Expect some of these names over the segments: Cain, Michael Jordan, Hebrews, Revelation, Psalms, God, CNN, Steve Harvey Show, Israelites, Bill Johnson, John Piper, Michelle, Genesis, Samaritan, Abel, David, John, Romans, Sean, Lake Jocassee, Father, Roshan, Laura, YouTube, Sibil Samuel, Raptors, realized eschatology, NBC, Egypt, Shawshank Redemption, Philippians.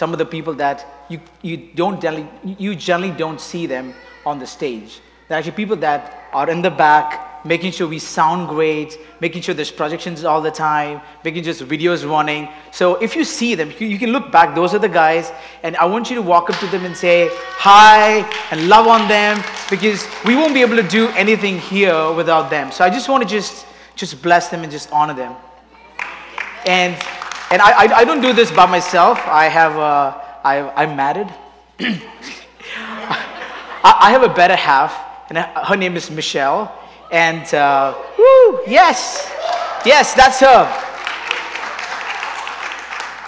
Some of the people that you generally don't see them on the stage. They're actually people that are in the back, making sure we sound great, making sure there's projections all the time, making just videos running. So if you see them, you can look back. Those are the guys, and I want you to walk up to them and say hi and love on them, because we won't be able to do anything here without them. So I just want to just bless them and just honor them. And I don't do this by myself. I'm married. I have a better half, and her name is Michelle. And woo, yes, that's her.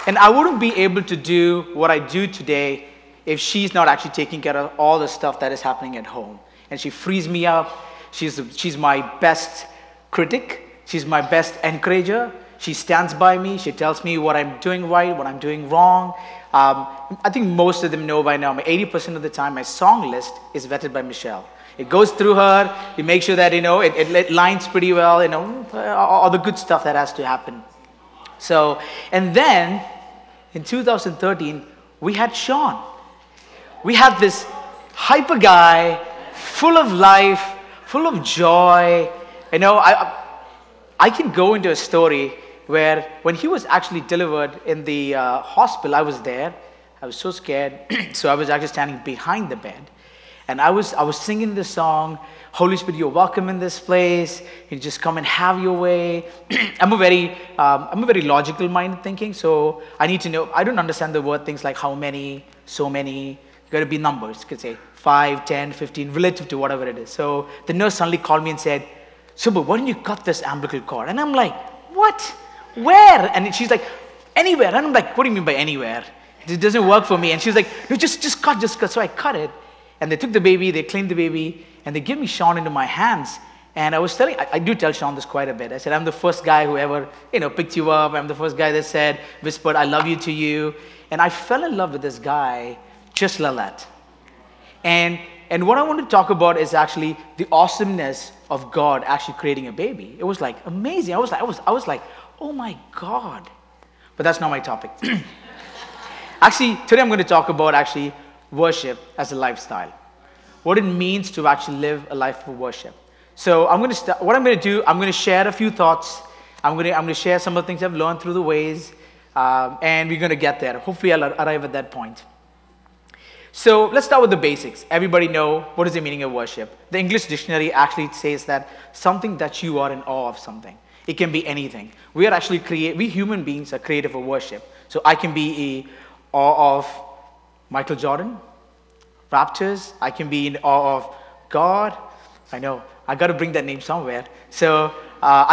And I wouldn't be able to do what I do today if she's not actually taking care of all the stuff that is happening at home. And she frees me up. She's my best critic. She's my best encourager. She stands by me. She tells me what I'm doing right, what I'm doing wrong. I think most of them know by now, 80% of the time, my song list is vetted by Michelle. It goes through her. We make sure that, it lines pretty well, all the good stuff that has to happen. So, and then in 2013, we had Sean. We had this hyper guy, full of life, full of joy. I can go into a story where when he was actually delivered in the hospital, I was there. I was so scared, so I was actually standing behind the bed, and I was singing this song, "Holy Spirit, you're welcome in this place. You just come and have your way." I'm a very logical mind thinking, so I need to know. I don't understand the word things like how many, so many. Got to be numbers. You could say 5, 10, 15, relative to whatever it is. So the nurse suddenly called me and said, "Sibil, why don't you cut this umbilical cord?" And I'm like, "What? Where?" And she's like, "Anywhere." And I'm like, "What do you mean by anywhere? It doesn't work for me." And she's like, "No, just cut. So I cut it. And they took the baby, they cleaned the baby, and they gave me Sean into my hands. And I was telling, I do tell Sean this quite a bit. I said, "I'm the first guy who ever, picked you up. I'm the first guy that whispered, 'I love you' to you." And I fell in love with this guy, just like that. And what I want to talk about is actually the awesomeness of God actually creating a baby. It was like amazing. I was like, "Oh my God." But that's not my topic. Actually, today I'm going to talk about actually worship as a lifestyle. What it means to actually live a life of worship. So I'm going to I'm going to share a few thoughts. I'm going to share some of the things I've learned through the ways, and we're going to get there. Hopefully I'll arrive at that point. So let's start with the basics. Everybody know what is the meaning of worship. The English dictionary actually says that something that you are in awe of something. It can be anything. We human beings are created for worship. So I can be in awe of Michael Jordan, Raptors. I can be in awe of God. I know, I got to bring that name somewhere. So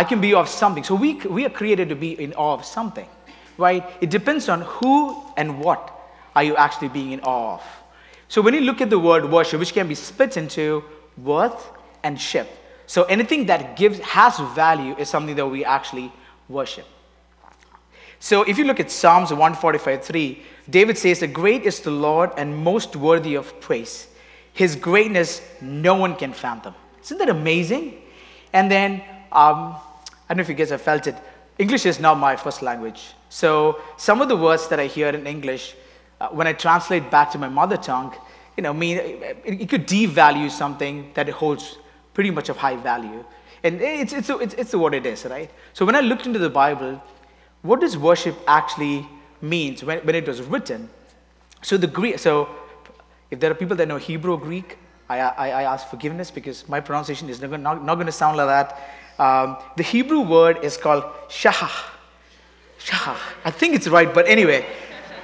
I can be of something. So we are created to be in awe of something, right? It depends on who and what are you actually being in awe of. So when you look at the word worship, which can be split into worth and ship. So anything that has value is something that we actually worship. So if you look at Psalms 145:3, David says, "The great is the Lord and most worthy of praise. His greatness no one can fathom." Isn't that amazing? And then, I don't know if you guys have felt it, English is not my first language. So some of the words that I hear in English, when I translate back to my mother tongue, it could devalue something that it holds pretty much of high value, and it's what it is, right? So when I looked into the Bible, what does worship actually means when it was written? So the Greek. So if there are people that know Hebrew or Greek, I ask forgiveness because my pronunciation is not going to sound like that. The Hebrew word is called shahah. Shahah. I think it's right, but anyway.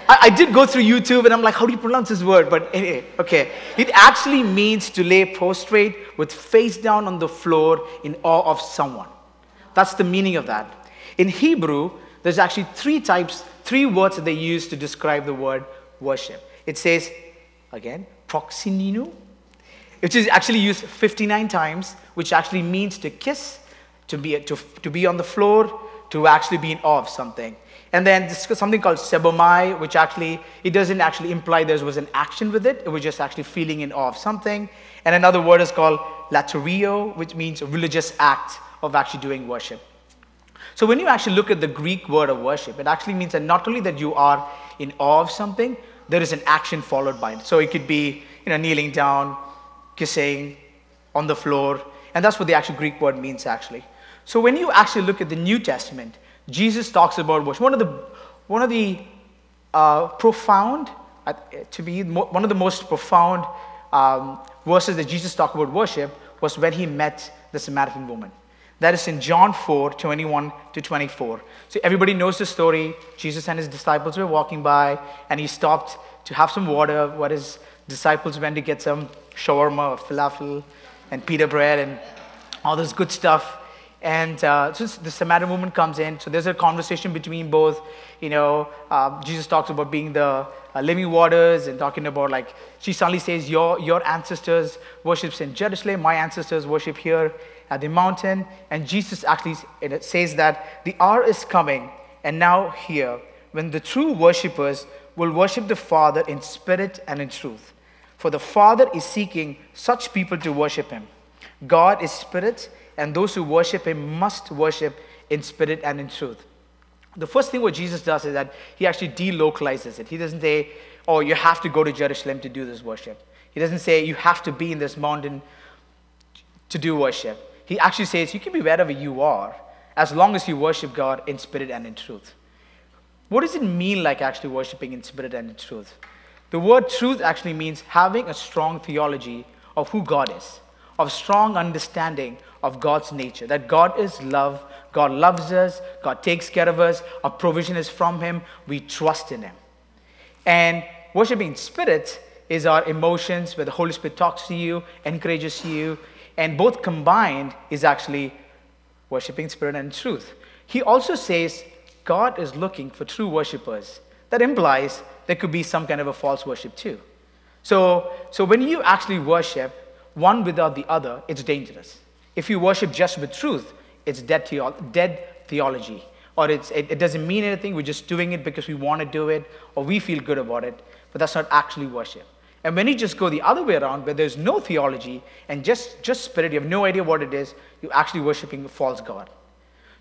I did go through YouTube and I'm like, how do you pronounce this word? But anyway, okay. It actually means to lay prostrate with face down on the floor in awe of someone. That's the meaning of that. In Hebrew, there's actually three words that they use to describe the word worship. It says, again, proxinino, which is actually used 59 times, which actually means to kiss, to be on the floor, to actually be in awe of something. And then something called sebomai, which actually, it doesn't actually imply there was an action with it. It was just actually feeling in awe of something. And another word is called laterio, which means a religious act of actually doing worship. So when you actually look at the Greek word of worship, it actually means that not only that you are in awe of something, there is an action followed by it. So it could be, kneeling down, kissing, on the floor. And that's what the actual Greek word means, actually. So when you actually look at the New Testament, Jesus talks about worship. One of the most profound verses that Jesus talked about worship was when he met the Samaritan woman. That is in John 4:21-24. So everybody knows the story. Jesus and his disciples were walking by, and he stopped to have some water. What his disciples went to get some shawarma or falafel and pita bread and all this good stuff. And so the Samaritan woman comes in. So there's a conversation between both. Jesus talks about being the living waters and talking about, like, she suddenly says, your ancestors worshipped in Jerusalem. My ancestors worship here at the mountain. And Jesus actually says that the hour is coming and now here when the true worshippers will worship the Father in spirit and in truth. For the Father is seeking such people to worship him. God is spirit, and those who worship him must worship in spirit and in truth. The first thing what Jesus does is that he actually delocalizes it. He doesn't say, oh, you have to go to Jerusalem to do this worship. He doesn't say you have to be in this mountain to do worship. He actually says you can be wherever you are as long as you worship God in spirit and in truth. What does it mean, like, actually worshiping in spirit and in truth? The word truth actually means having a strong theology of who God is, of strong understanding of God's nature, that God is love, God loves us, God takes care of us, our provision is from him, we trust in him. And worshiping in spirit is our emotions, where the Holy Spirit talks to you, encourages you, and both combined is actually worshiping spirit and truth. He also says God is looking for true worshipers. That implies there could be some kind of a false worship too. So when you actually worship one without the other, it's dangerous. If you worship just with truth, it's dead theology. Or it doesn't mean anything, we're just doing it because we want to do it, or we feel good about it, but that's not actually worship. And when you just go the other way around, where there's no theology, and just spirit, you have no idea what it is, you're actually worshiping a false god.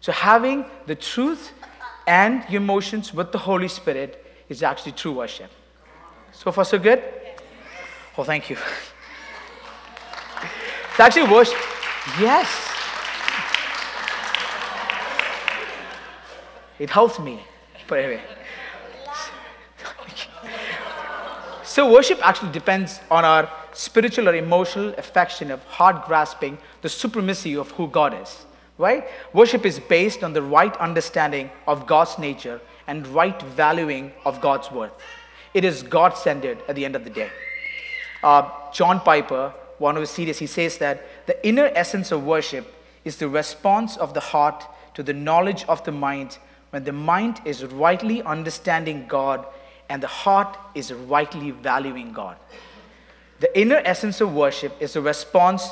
So having the truth and your emotions with the Holy Spirit is actually true worship. So far, so good? Oh, thank you. It's actually worship. Yes. It helped me. But anyway. So worship actually depends on our spiritual or emotional affection of heart grasping the supremacy of who God is, right? Worship is based on the right understanding of God's nature and right valuing of God's worth. It is God-centered at the end of the day. John Piper, one of his series, he says that the inner essence of worship is the response of the heart to the knowledge of the mind when the mind is rightly understanding God and the heart is rightly valuing God. The inner essence of worship is the response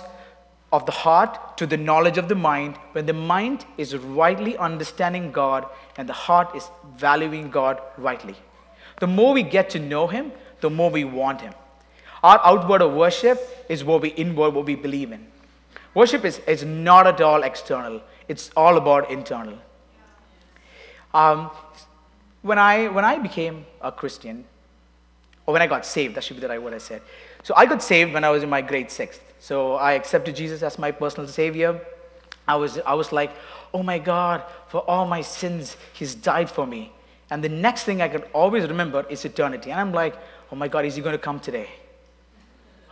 of the heart to the knowledge of the mind when the mind is rightly understanding God and the heart is valuing God rightly. The more we get to know him, the more we want him. Our outward of worship is what we believe in. Worship is not at all external. It's all about internal. When I became a Christian, or when I got saved, that should be the right word I said. So I got saved when I was in my grade 6th. So I accepted Jesus as my personal savior. I was like, oh my God, for all my sins, he's died for me. And the next thing I could always remember is eternity. And I'm like, oh my God, is he going to come today?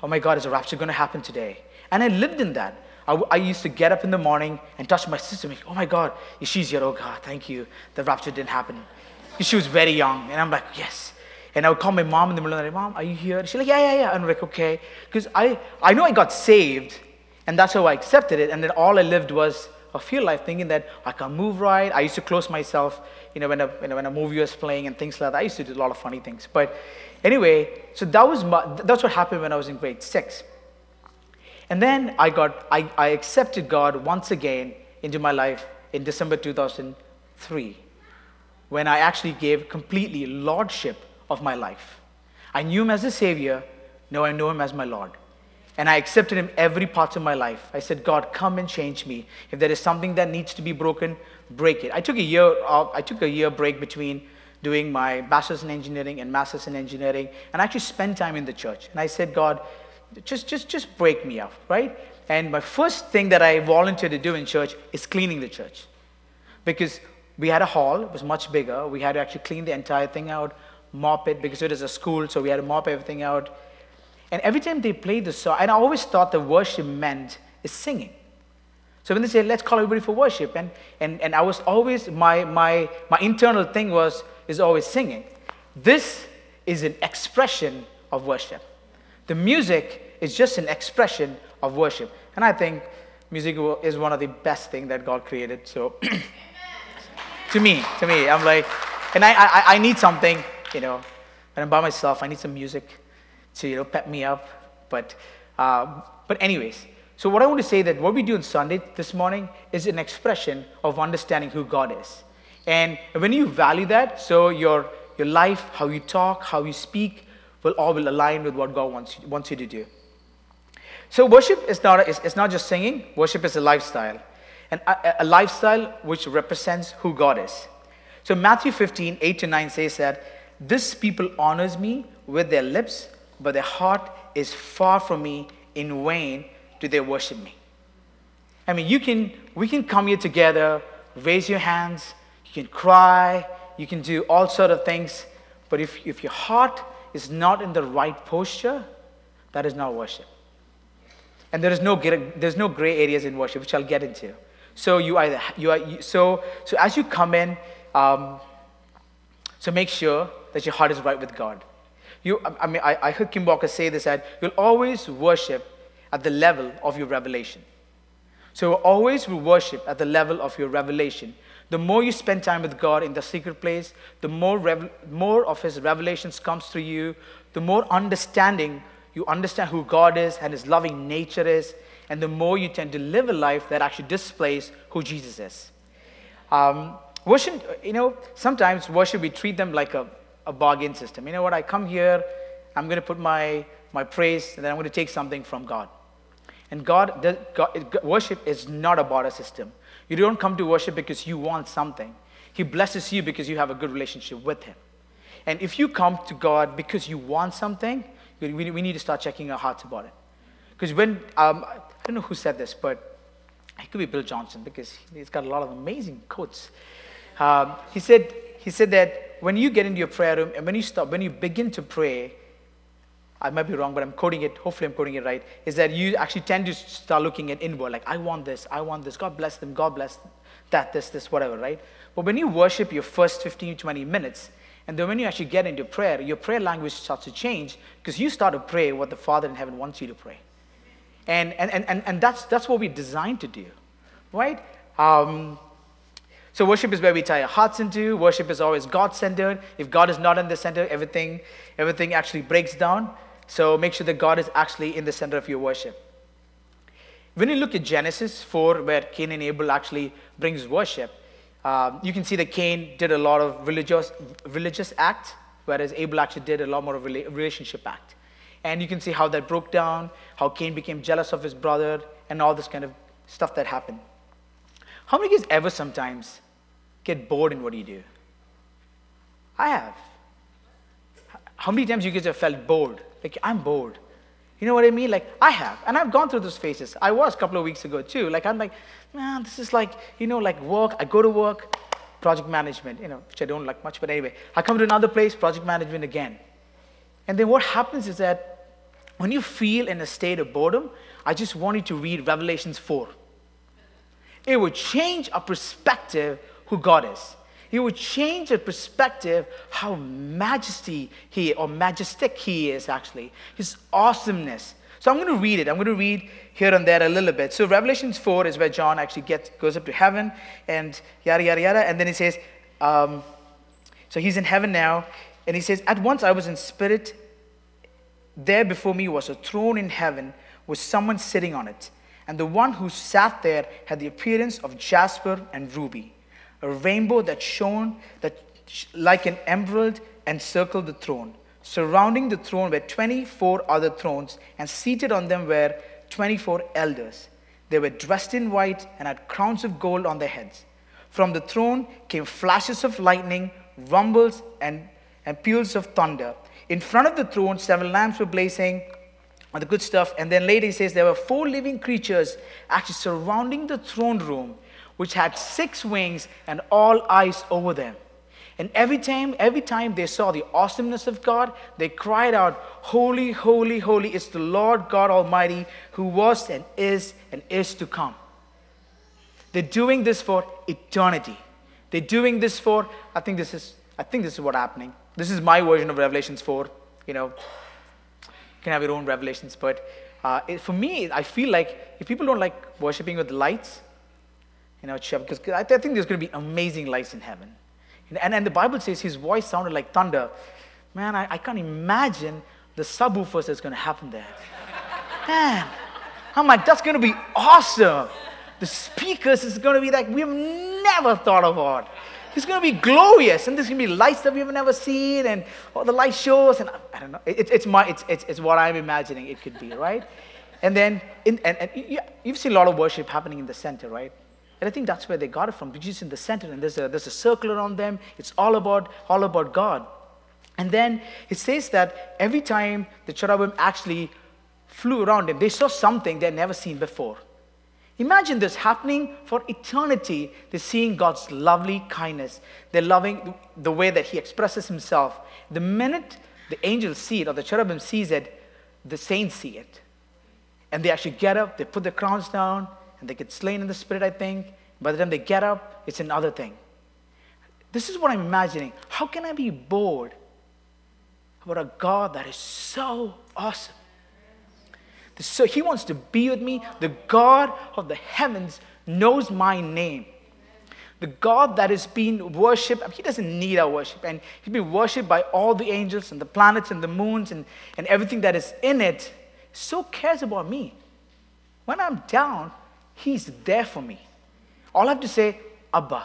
Oh my God, is a rapture going to happen today? And I lived in that. I used to get up in the morning and touch my sister. And, oh my God, she's here. Oh God, thank you. The rapture didn't happen. She was very young. And I'm like, yes. And I would call my mom in the middle of the night. Mom, are you here? She's like, yeah. And I'm like, okay. Because I know I got saved. And that's how I accepted it. And then all I lived was a fear life, thinking that I can't move right. I used to close myself, when a movie was playing and things like that. I used to do a lot of funny things. But anyway, so that's what happened when I was in grade 6. And then I accepted God once again into my life in December 2003, when I actually gave completely lordship of my life. I knew him as a savior. Now I know him as my Lord. And I accepted him every part of my life. I said, God, come and change me. If there is something that needs to be broken, break it. I took a year break between doing my bachelor's in engineering and master's in engineering, and I actually spent time in the church. And I said, God, just break me up, right? And my first thing that I volunteered to do in church is cleaning the church. Because we had a hall, it was much bigger. We had to actually clean the entire thing out, mop it, because it is a school, so we had to mop everything out. And every time they played the song, and I always thought the worship meant is singing. So when they say, let's call everybody for worship, and I was always, my internal thing is always singing. This is an expression of worship. The music is just an expression of worship. And I think music is one of the best things that God created. So to me, I'm like, and I need something, when I'm by myself, I need some music to pep me up, but anyways. So what I want to say that what we do on Sunday this morning is an expression of understanding who God is, and when you value that, so your life, how you talk, how you speak, will all align with what God wants you to do. So worship is not just singing. Worship is a lifestyle, and a lifestyle which represents who God is. So Matthew 15:8-9 says that this people honors me with their lips, but their heart is far from me, in vain do they worship me. I mean, we can come here together, raise your hands, you can cry, you can do all sort of things, but if your heart is not in the right posture, that is not worship. And there's no gray areas in worship, which I'll get into. So so as you come in, so make sure that your heart is right with God. I heard Kim Walker say this, that you'll always worship at the level of your revelation. So always worship at the level of your revelation. The more you spend time with God in the secret place, the more of His revelations comes through you, the more understanding you understand who God is and His loving nature is, and the more you tend to live a life that actually displays who Jesus is. Worship, sometimes worship, we treat them like a bargain system. You know what? I come here, I'm going to put my praise, and then I'm going to take something from God. And worship is not about a system. You don't come to worship because you want something. He blesses you because you have a good relationship with Him. And if you come to God because you want something, we need to start checking our hearts about it. Because when, I don't know who said this, but it could be Bill Johnson, because he's got a lot of amazing quotes. He said that, when you get into your prayer room and when you begin to pray, I might be wrong, but I'm quoting it, hopefully I'm quoting it right, is that you actually tend to start looking at inward, like, I want this, God bless that, this, whatever, right? But when you worship your first 15, 20 minutes, and then when you actually get into prayer, your prayer language starts to change, because you start to pray what the Father in heaven wants you to pray. And that's what we're designed to do, right? So worship is where we tie our hearts into. Worship is always God-centered. If God is not in the center, everything actually breaks down. So make sure that God is actually in the center of your worship. When you look at Genesis 4, where Cain and Abel actually brings worship, you can see that Cain did a lot of religious act, whereas Abel actually did a lot more of relationship act. And you can see how that broke down, how Cain became jealous of his brother, and all this kind of stuff that happened. How many of you ever sometimes get bored in what you do? I have. How many times you guys have felt bored? Like, I'm bored. You know what I mean? Like, I have. And I've gone through those phases. I was a couple of weeks ago, too. Like, I'm like, man, this is like, like work. I go to work, project management, which I don't like much. But anyway, I come to another place, project management again. And then what happens is that when you feel in a state of boredom, I just want you to read Revelation 4. It would change our perspective who God is. It would change our perspective how majestic He is, actually. His awesomeness. So I'm going to read it. I'm going to read here and there a little bit. So Revelation 4 is where John actually goes up to heaven and yada, yada, yada. And then he says, so he's in heaven now. And he says, at once I was in spirit. There before me was a throne in heaven with someone sitting on it. And the one who sat there had the appearance of jasper and ruby, a rainbow that shone like an emerald and circled the throne. Surrounding the throne were 24 other thrones, and seated on them were 24 elders. They were dressed in white and had crowns of gold on their heads. From the throne came flashes of lightning, rumbles, and peals of thunder. In front of the throne, seven lamps were blazing on the good stuff. And then later he says there were four living creatures actually surrounding the throne room, which had six wings and all eyes over them. And every time they saw the awesomeness of God, they cried out, "Holy, holy, holy is the Lord God Almighty, who was and is to come." They're doing this for eternity. They're doing this for, I think this is what's happening. This is my version of Revelations 4. You know, you can have your own revelations, but for me, I feel like if people don't like worshiping with lights, you know, because I think there's going to be amazing lights in heaven. And the Bible says his voice sounded like thunder. Man, I can't imagine the subwoofers that's going to happen there. Man, I'm like, that's going to be awesome. The speakers is going to be like, we've never thought about. It's going to be glorious, and there's going to be lights that we've never seen, and all the light shows, and I don't know. It's what I'm imagining it could be, right? And then, you've seen a lot of worship happening in the center, right? And I think that's where they got it from. Jesus in the center, and there's a circle around them. It's all about God. And then it says that every time the cherubim actually flew around him, they saw something they'd never seen before. Imagine this happening for eternity. They're seeing God's lovely kindness. They're loving the way that he expresses himself. The minute the angels see it, or the cherubim sees it, the saints see it. And they actually get up, they put their crowns down, and they get slain in the spirit, I think. By the time they get up, it's another thing. This is what I'm imagining. How can I be bored about a God that is so awesome? So he wants to be with me. The God of the heavens knows my name. The God that is being worshipped, he doesn't need our worship. And he's been worshipped by all the angels and the planets and the moons and everything that is in it. So cares about me. When I'm down, he's there for me. All I have to say, Abba,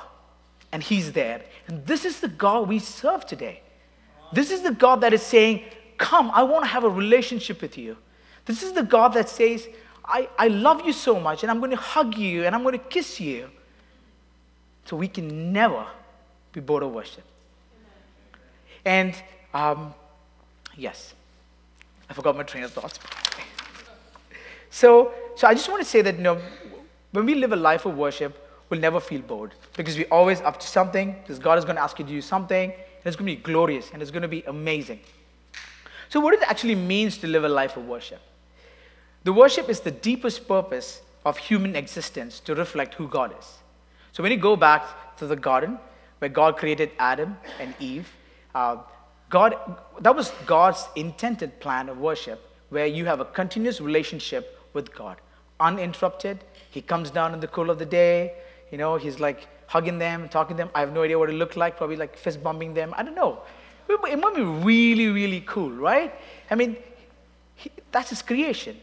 and he's there. And this is the God we serve today. This is the God that is saying, come, I want to have a relationship with you. This is the God that says, I love you so much, and I'm going to hug you, and I'm going to kiss you. So we can never be bored of worship. And, yes, I forgot my train of thoughts. So I just want to say that, you know, when we live a life of worship, we'll never feel bored, because we're always up to something, because God is going to ask you to do something, and it's going to be glorious, and it's going to be amazing. So what it actually means to live a life of worship? The worship is the deepest purpose of human existence, to reflect who God is. So when you go back to the garden, where God created Adam and Eve, that was God's intended plan of worship, where you have a continuous relationship with God, uninterrupted. He comes down in the cool of the day. You know, he's like hugging them, talking to them. I have no idea what it looked like, probably like fist bumping them. I don't know. It must be really, really cool, right? I mean, that's his creation,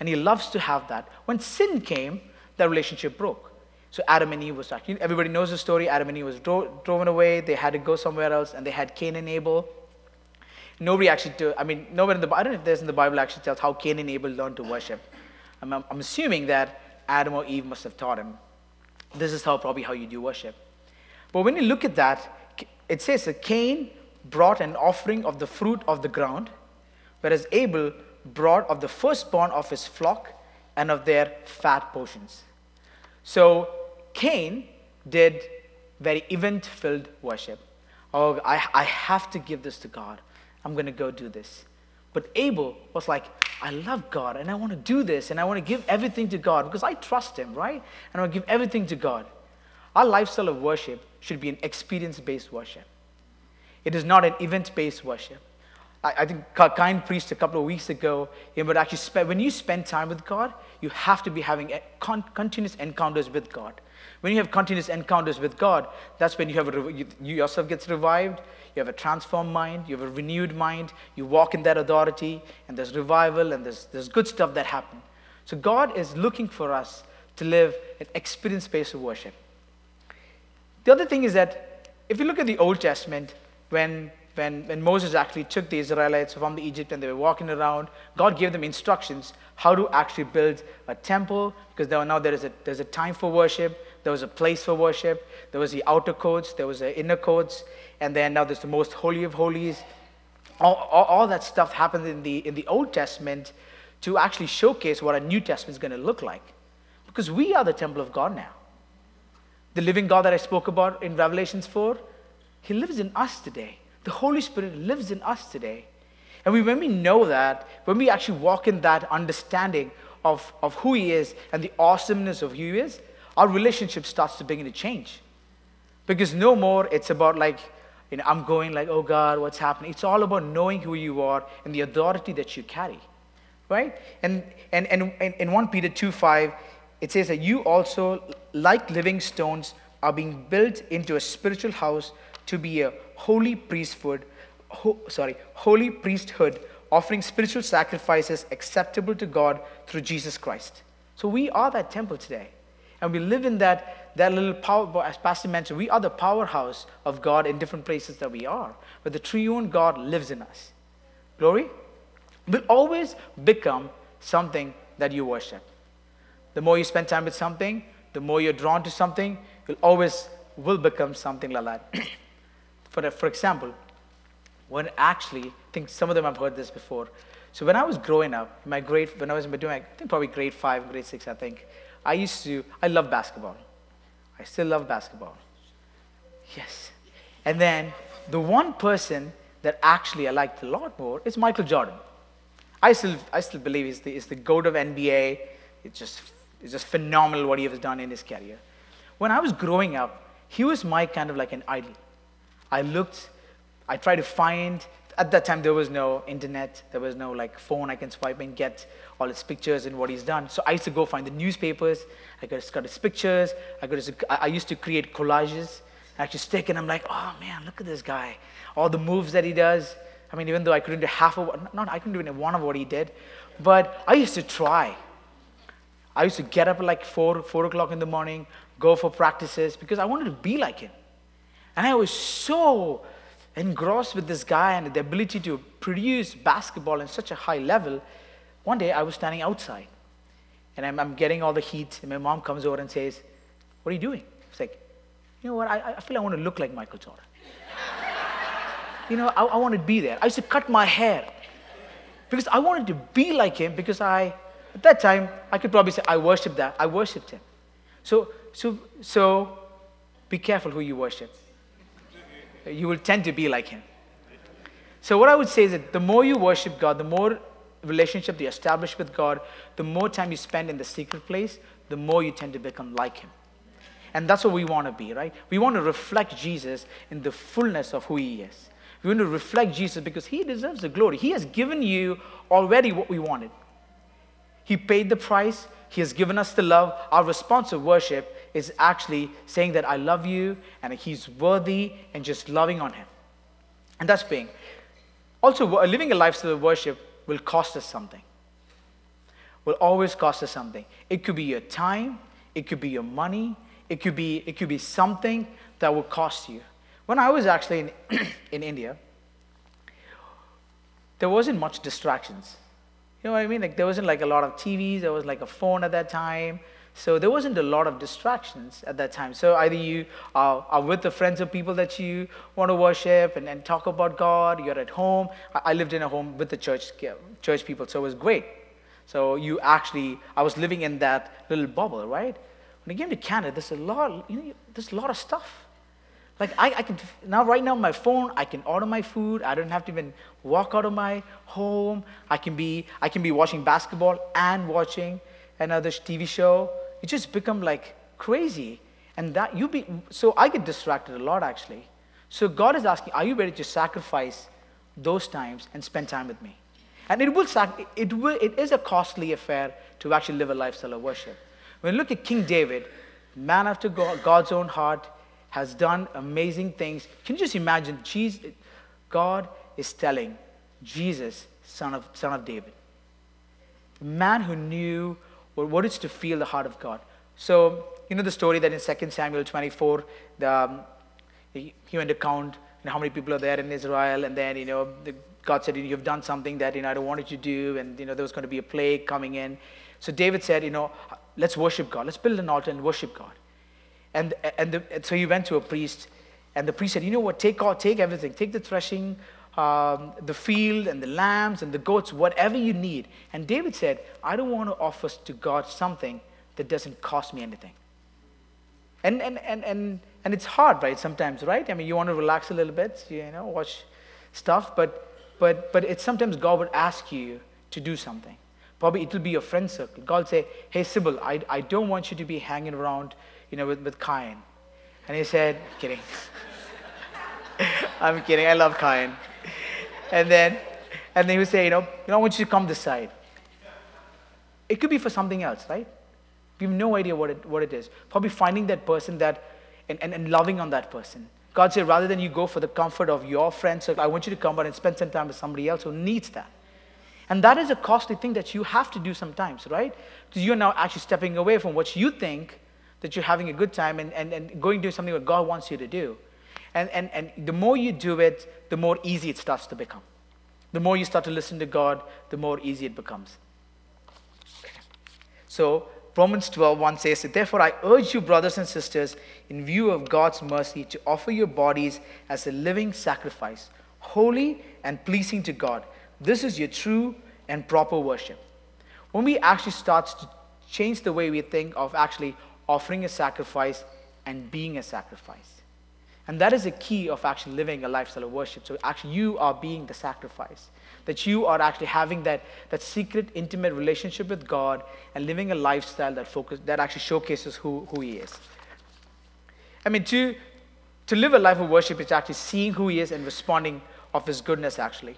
and he loves to have that. When sin came, that relationship broke. So Adam and Eve was actually, everybody knows the story. Adam and Eve was driven away. They had to go somewhere else, and they had Cain and Abel. I don't know if there's in the Bible actually tells how Cain and Abel learned to worship. I'm assuming that Adam or Eve must have taught him. This is probably how you do worship. But when you look at that, it says that Cain brought an offering of the fruit of the ground, whereas Abel brought of the firstborn of his flock and of their fat portions. So Cain did very event-filled worship. Oh, I have to give this to God. I'm going to go do this. But Abel was like, I love God, and I want to do this, and I want to give everything to God, because I trust him, right? And I want to give everything to God. Our lifestyle of worship should be an experience-based worship. It is not an event-based worship. I think Cain preached a couple of weeks ago, but actually when you spend time with God, you have to be having continuous encounters with God. When you have continuous encounters with God, that's when you yourself gets revived, you have a transformed mind, you have a renewed mind, you walk in that authority, and there's revival, and there's good stuff that happens. So God is looking for us to live an experience-based worship. The other thing is that if you look at the Old Testament, when when Moses actually took the Israelites from the Egypt and they were walking around, God gave them instructions how to actually build a temple, because there's a time for worship, there was a place for worship, there was the outer courts, there was the inner courts, and then now there's the most holy of holies. All that stuff happened in the Old Testament to actually showcase what a New Testament is going to look like, because we are the temple of God now. The living God that I spoke about in Revelation 4, He lives in us today. The Holy Spirit lives in us today. And when we know that, when we actually walk in that understanding of who He is and the awesomeness of who He is, our relationship starts to begin to change. Because no more it's about I'm going oh God, what's happening? It's all about knowing who you are and the authority that you carry, right? And in 1 Peter 2:5, it says that you also, like living stones, are being built into a spiritual house to be a holy priesthood, offering spiritual sacrifices acceptable to God through Jesus Christ. So we are that temple today. And we live in that little power, as Pastor mentioned, we are the powerhouse of God in different places that we are, but the triune God lives in us. Glory will always become something that you worship. The more you spend time with something, the more you're drawn to something, you'll always will become something like that. For example, I think some of them have heard this before. So when I was growing up, grade 5, grade 6, I loved basketball. I still love basketball. Yes. And then the one person that actually I liked a lot more is Michael Jordan. I still believe he's the GOAT of NBA. It's just phenomenal what he has done in his career. When I was growing up, he was my kind of like an idol. I tried to find, at that time there was no internet, there was no phone I can swipe and get all his pictures and what he's done. So I used to go find the newspapers, I got his pictures, I used to create collages, actually stick, and I'm like, oh man, look at this guy, all the moves that he does. I mean, even though I couldn't do even one of what he did, but I used to try. I used to get up at 4 o'clock in the morning, go for practices, because I wanted to be like him. And I was so engrossed with this guy and the ability to produce basketball in such a high level. One day I was standing outside and I'm getting all the heat, and my mom comes over and says, what are you doing? I was like, you know what, I feel I want to look like Michael Jordan. I want to be there. I used to cut my hair because I wanted to be like him, because at that time, I could probably say I worshipped him. So be careful who you worship. You will tend to be like him. So what I would say is that the more you worship God, the more relationship you establish with God, the more time you spend in the secret place, the more you tend to become like him. And that's what we want to be, right? We want to reflect Jesus in the fullness of who he is. We want to reflect Jesus because he deserves the glory. He has given you already what we wanted. He paid the price. He has given us the love. Our response of worship is actually saying that I love you and he's worthy, and just loving on him. And that's being. Also, living a lifestyle of worship will cost us something. Will always cost us something. It could be your time. It could be your money. It could be something that will cost you. When I was actually in India, there wasn't much distractions. You know what I mean? There wasn't a lot of TVs. There was a phone at that time. So there wasn't a lot of distractions at that time. So either you are with the friends of people that you want to worship and talk about God. You're at home. I lived in a home with the church people, so it was great. So I was living in that little bubble, right? When I came to Canada, there's a lot of stuff. I can now, right now, my phone, I can order my food. I don't have to even walk out of my home. I can be watching basketball and watching another TV show. It just become crazy, and that so I get distracted a lot actually. So God is asking, are you ready to sacrifice those times and spend time with me? And it is a costly affair to actually live a lifestyle of worship. When you look at King David, man after God's own heart, has done amazing things. Can you just imagine? God is telling Jesus, son of David, the man who knew what it's to feel the heart of God. So you know the story that in 2 Samuel 24, he went to count and how many people are there in Israel, and then, God said, you've done something that, I don't want you to do, and, there was going to be a plague coming in. So David said, let's worship God. Let's build an altar and worship God. And so he went to a priest, and the priest said, take everything. Take the threshing, the field, and the lambs, and the goats, whatever you need. And David said, I don't want to offer to God something that doesn't cost me anything. And it's hard, right, sometimes, right? I mean, you want to relax a little bit, watch stuff, but it's sometimes God would ask you to do something. Probably it'll be your friend circle. God will say, hey, Sibyl, I don't want you to be hanging around, with Cain. And he said, kidding. I'm kidding. I love Cain. And then he would say, I want you to come this side. It could be for something else, right? We have no idea what it is. Probably finding that person and loving on that person. God said, rather than you go for the comfort of your friend circle, I want you to come out and spend some time with somebody else who needs that. And that is a costly thing that you have to do sometimes, right? Because you're now actually stepping away from what you think that you're having a good time and going to do something what God wants you to do. And the more you do it, the more easy it starts to become. The more you start to listen to God, the more easy it becomes. So Romans 12:1 says, therefore I urge you, brothers and sisters, in view of God's mercy, to offer your bodies as a living sacrifice, holy and pleasing to God. This is your true and proper worship. When we actually start to change the way we think of actually offering a sacrifice and being a sacrifice. And that is the key of actually living a lifestyle of worship. So actually you are being the sacrifice. That you are actually having that secret, intimate relationship with God and living a lifestyle that actually showcases who He is. I mean, to live a life of worship is actually seeing who He is and responding of His goodness actually.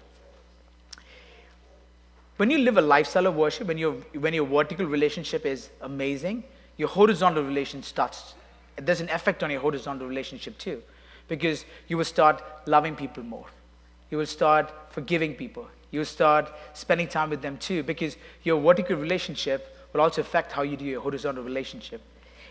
When you live a lifestyle of worship, when your vertical relationship is amazing, your horizontal relation starts. There's an effect on your horizontal relationship too, because you will start loving people more. You will start forgiving people. You will start spending time with them too, because your vertical relationship will also affect how you do your horizontal relationship.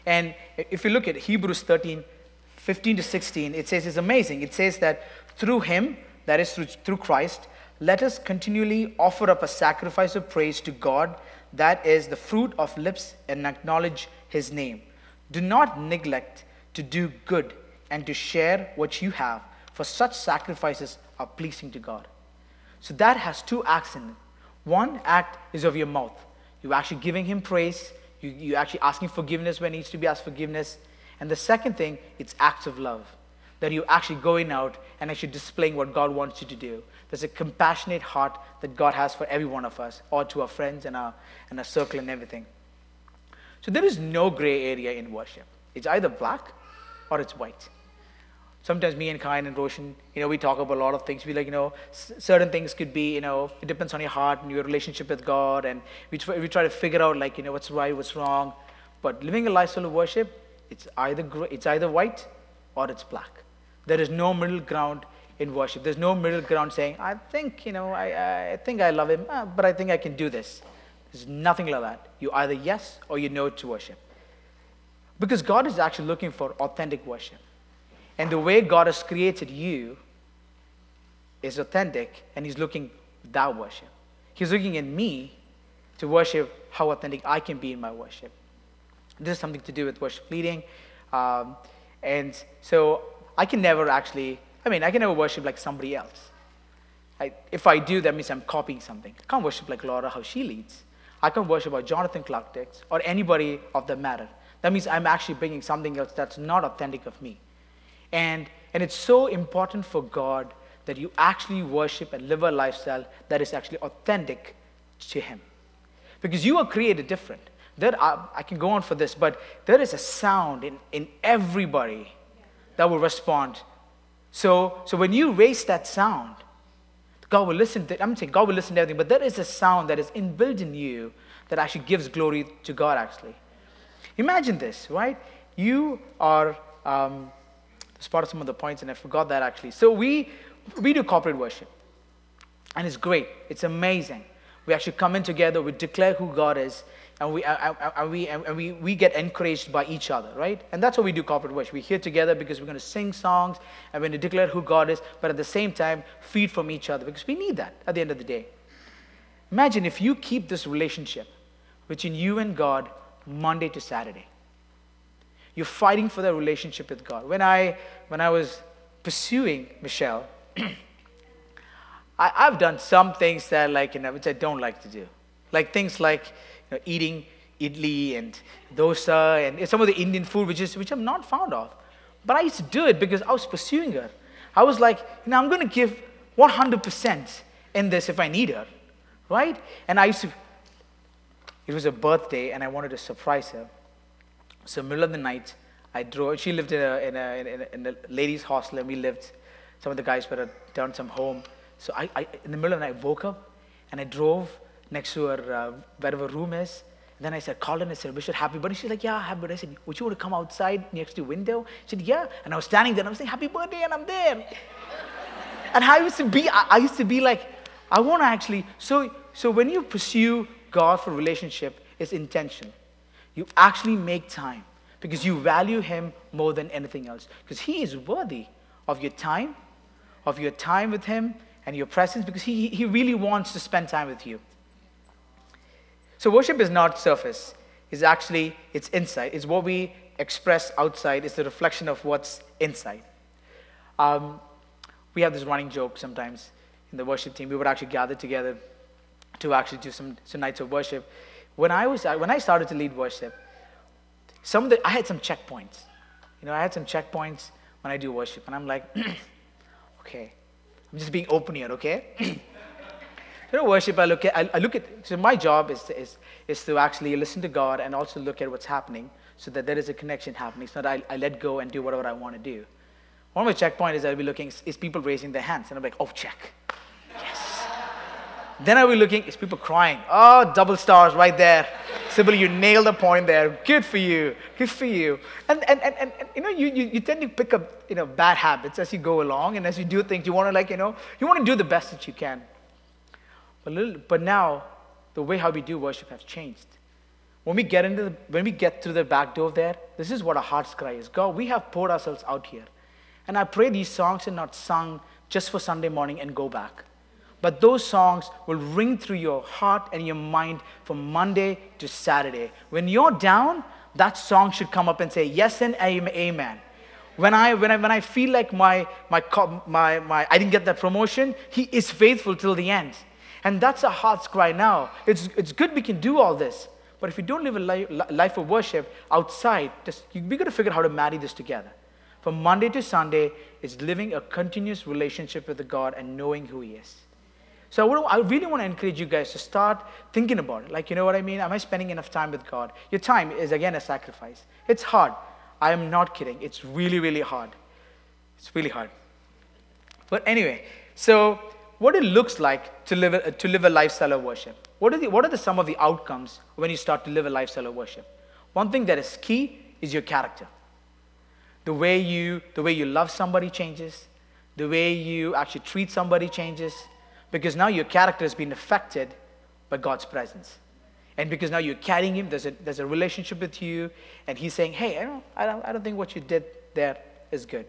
And if you look at Hebrews 13:15-16, it says it's amazing. It says that through Him, that is through Christ, let us continually offer up a sacrifice of praise to God, that is the fruit of lips, and acknowledge His name. Do not neglect to do good and to share what you have, for such sacrifices are pleasing to God. So that has two acts in it. One act is of your mouth. You're actually giving Him praise. You're actually asking forgiveness when it needs to be asked forgiveness. And the second thing, it's acts of love, that you're actually going out and actually displaying what God wants you to do. There's a compassionate heart that God has for every one of us, or to our friends and our circle and everything. So there is no gray area in worship. It's either black or it's white. Sometimes me and Cain and Roshan, we talk about a lot of things. We certain things could be, it depends on your heart and your relationship with God. And we try to figure out what's right, what's wrong. But living a lifestyle of worship, it's either white or it's black. There is no middle ground in worship. There's no middle ground saying, I think, I think I love Him, but I think I can do this. There's nothing like that. You either yes or you no to worship. Because God is actually looking for authentic worship. And the way God has created you is authentic, and He's looking at that worship. He's looking at me to worship how authentic I can be in my worship. This is something to do with worship leading. And so I can never worship like somebody else. If I do, that means I'm copying something. I can't worship like Laura, how she leads. I can't worship like Jonathan Clark Dix or anybody of that matter. That means I'm actually bringing something else that's not authentic of me. And it's so important for God that you actually worship and live a lifestyle that is actually authentic to Him. Because you are created different. I can go on for this, but there is a sound in everybody that will respond. So when you raise that sound, God will listen to it. I'm saying God will listen to everything, but there is a sound that is inbuilt in you that actually gives glory to God, actually. Imagine this, right? You are, spotted some of the points, and I forgot that, actually. So we do corporate worship, and it's great. It's amazing. We actually come in together. We declare who God is. And we get encouraged by each other, right? And that's what we do corporate worship. We're here together because we're going to sing songs and we're going to declare who God is, but at the same time, feed from each other because we need that at the end of the day. Imagine if you keep this relationship between you and God Monday to Saturday. You're fighting for that relationship with God. When I was pursuing Michelle, I've done some things that which I don't like to do. Like things like eating idli and dosa and some of the Indian food, which I'm not fond of. But I used to do it because I was pursuing her. I was like, I'm going to give 100% in this if I need her, right? And it was a birthday and I wanted to surprise her. So middle of the night, she lived in a ladies' hostel and we lived, some of the guys were down some home. So I in the middle of the night, I woke up and I drove next to her, wherever room is. And then I said, called her and I said, wish her happy birthday. She's like, yeah, happy birthday. I said, would you want to come outside next to the window? She said, yeah. And I was standing there and I was saying, happy birthday, and I'm there. And I used to be like, I want to actually, so when you pursue God for relationship, it's intention. You actually make time because you value Him more than anything else. Because He is worthy of your time with Him and your presence, because He really wants to spend time with you. So worship is not surface, it's inside. It's what we express outside, it's the reflection of what's inside. We have this running joke sometimes in the worship team. We would actually gather together to actually do some nights of worship. When I started to lead worship, I had some checkpoints. I had some checkpoints when I do worship, and I'm like, okay, I'm just being open here, okay? Worship, I look at. So my job is to actually listen to God and also look at what's happening, so that there is a connection happening. It's not I let go and do whatever I want to do. One of my checkpoints is I'll be looking, is people raising their hands, and I'm like, oh, check, yes. Then I'll be looking, is people crying? Oh, double stars right there, Sibyl, you nailed the point there. Good for you. And you tend to pick up bad habits as you go along, and as you do things, you want to you want to do the best that you can. But now, the way how we do worship has changed. When we get through the back door there, this is what our heart's cry is. God, we have poured ourselves out here. And I pray these songs are not sung just for Sunday morning and go back. But those songs will ring through your heart and your mind from Monday to Saturday. When you're down, that song should come up and say, yes and amen. When I feel like my I didn't get that promotion, He is faithful till the end. And that's our heart's cry now. It's good we can do all this, but if you don't live a life of worship outside, we've got to figure out how to marry this together. From Monday to Sunday, it's living a continuous relationship with God and knowing who He is. So I really want to encourage you guys to start thinking about it. You know what I mean? Am I spending enough time with God? Your time is, again, a sacrifice. It's hard. I am not kidding. It's really, really hard. It's really hard. But anyway, so what it looks like to live a lifestyle of worship. What are some of the outcomes when you start to live a lifestyle of worship? One thing that is key is your character. The way you love somebody changes. The way you actually treat somebody changes. Because now your character has been affected by God's presence. And because now you're carrying Him, there's a relationship with you, and He's saying, hey, I don't think what you did there is good.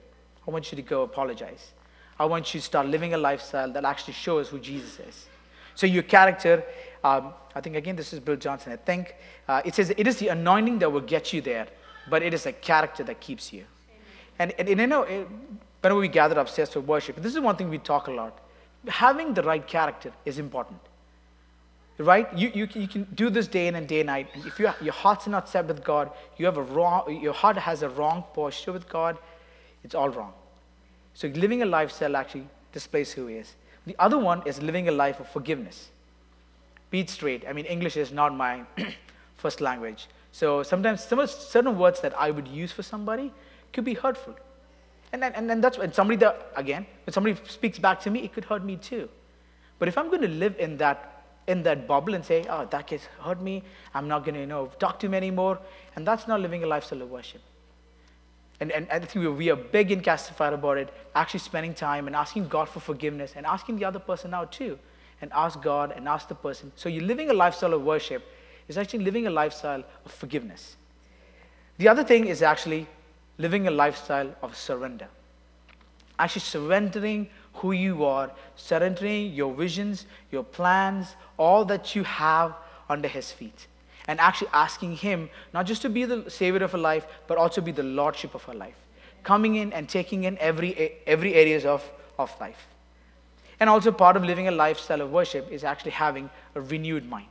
I want you to go apologize. I want you to start living a lifestyle that actually shows who Jesus is. So your character, I think, again, this is Bill Johnson, I think. It says, it is the anointing that will get you there, but it is a character that keeps you. And whenever we gather upstairs for worship, this is one thing we talk a lot. Having the right character is important, right? You can do this day in and day night. And if your heart's not set with God, your heart has a wrong posture with God, it's all wrong. So living a lifestyle actually displays who He is. The other one is living a life of forgiveness. Be straight. English is not my first language. So sometimes certain words that I would use for somebody could be hurtful. And that's when somebody speaks back to me, it could hurt me too. But if I'm going to live in that bubble and say, oh, that kid hurt me, I'm not going to talk to him anymore, and that's not living a lifestyle of worship. And I think we are big in Castified about it, actually spending time and asking God for forgiveness and asking the other person out too. And ask God and ask the person. So you're living a lifestyle of worship is actually living a lifestyle of forgiveness. The other thing is actually living a lifestyle of surrender. Actually surrendering who you are, surrendering your visions, your plans, all that you have under his feet. And actually asking him not just to be the savior of our life, but also be the lordship of our life. Coming in and taking in every areas of life. And also part of living a lifestyle of worship is actually having a renewed mind.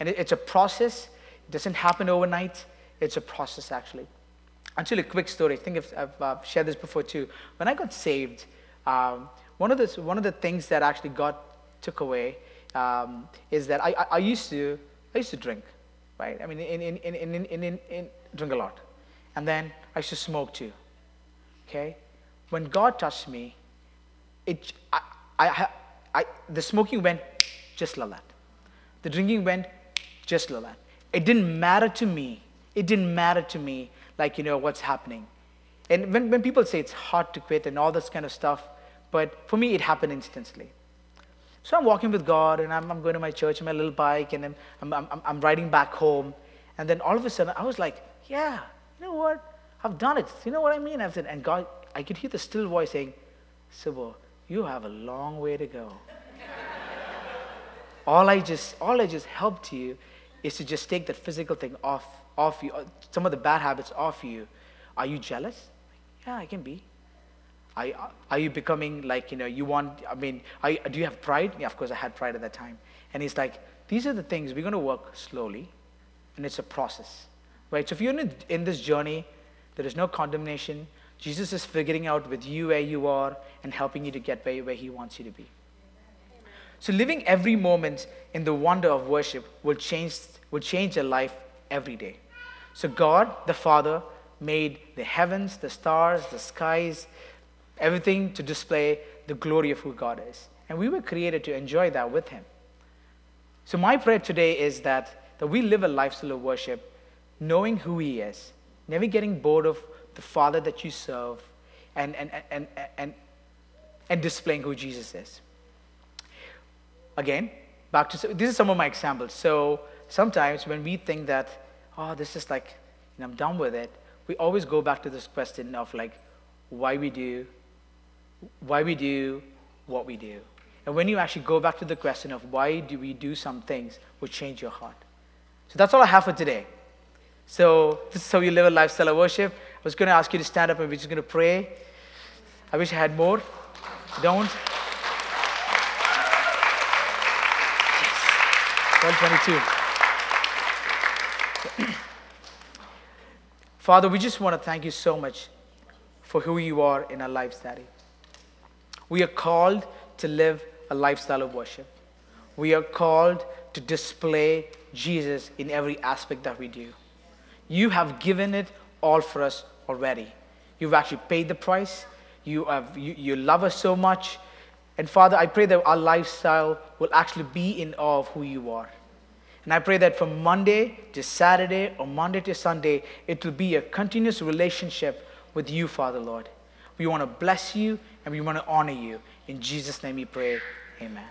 And it's a process. It doesn't happen overnight. It's a process actually. Actually, a quick story. I think I've shared this before too. When I got saved, one of the things that actually God took away is that I used to drink, right? I mean, drink a lot, and then I used to smoke too. Okay, when God touched me, the smoking went just like that. The drinking went just like that. It didn't matter to me. It didn't matter to me. Like, you know, what's happening. And when people say it's hard to quit and all this kind of stuff, but for me, it happened instantly. So I'm walking with God, and I'm going to my church on my little bike, and I'm riding back home. And then all of a sudden, I was like, yeah, you know what? I've done it. You know what I mean? And God, I could hear the still voice saying, Sibil, you have a long way to go. all I just helped you is to just take that physical thing off you, some of the bad habits off you. Are you jealous? Yeah, I can be. Are you becoming like, you know, you want, I mean, do you have pride? Yeah, of course I had pride at that time. And he's like, these are the things we're going to work slowly, and it's a process, right? So if you're in this journey, there is no condemnation. Jesus is figuring out with you where you are and helping you to get where he wants you to be. So living every moment in the wonder of worship will change your life every day. So God, the Father, made the heavens, the stars, the skies, everything to display the glory of who God is. And we were created to enjoy that with him. So my prayer today is that we live a lifestyle of worship, knowing who he is, never getting bored of the Father that you serve, and displaying who Jesus is. Again, these are some of my examples. So sometimes when we think that, oh, this is like, you know, I'm done with it, we always go back to this question of like, why we do what we do. And when you actually go back to the question of why do we do some things, will change your heart. So that's all I have for today. So this is how you live a lifestyle of worship. I was going to ask you to stand up, and we're just going to pray. I wish I had more. Don't. Yes. 12:22. Father, we just want to thank you so much for who you are in our lives, Daddy. We are called to live a lifestyle of worship. We are called to display Jesus in every aspect that we do. You have given it all for us already. You've actually paid the price. You love us so much. And Father, I pray that our lifestyle will actually be in awe of who you are. And I pray that from Monday to Saturday or Monday to Sunday, it will be a continuous relationship with you, Father, Lord. We want to bless you, and we want to honor you. In Jesus' name we pray, amen.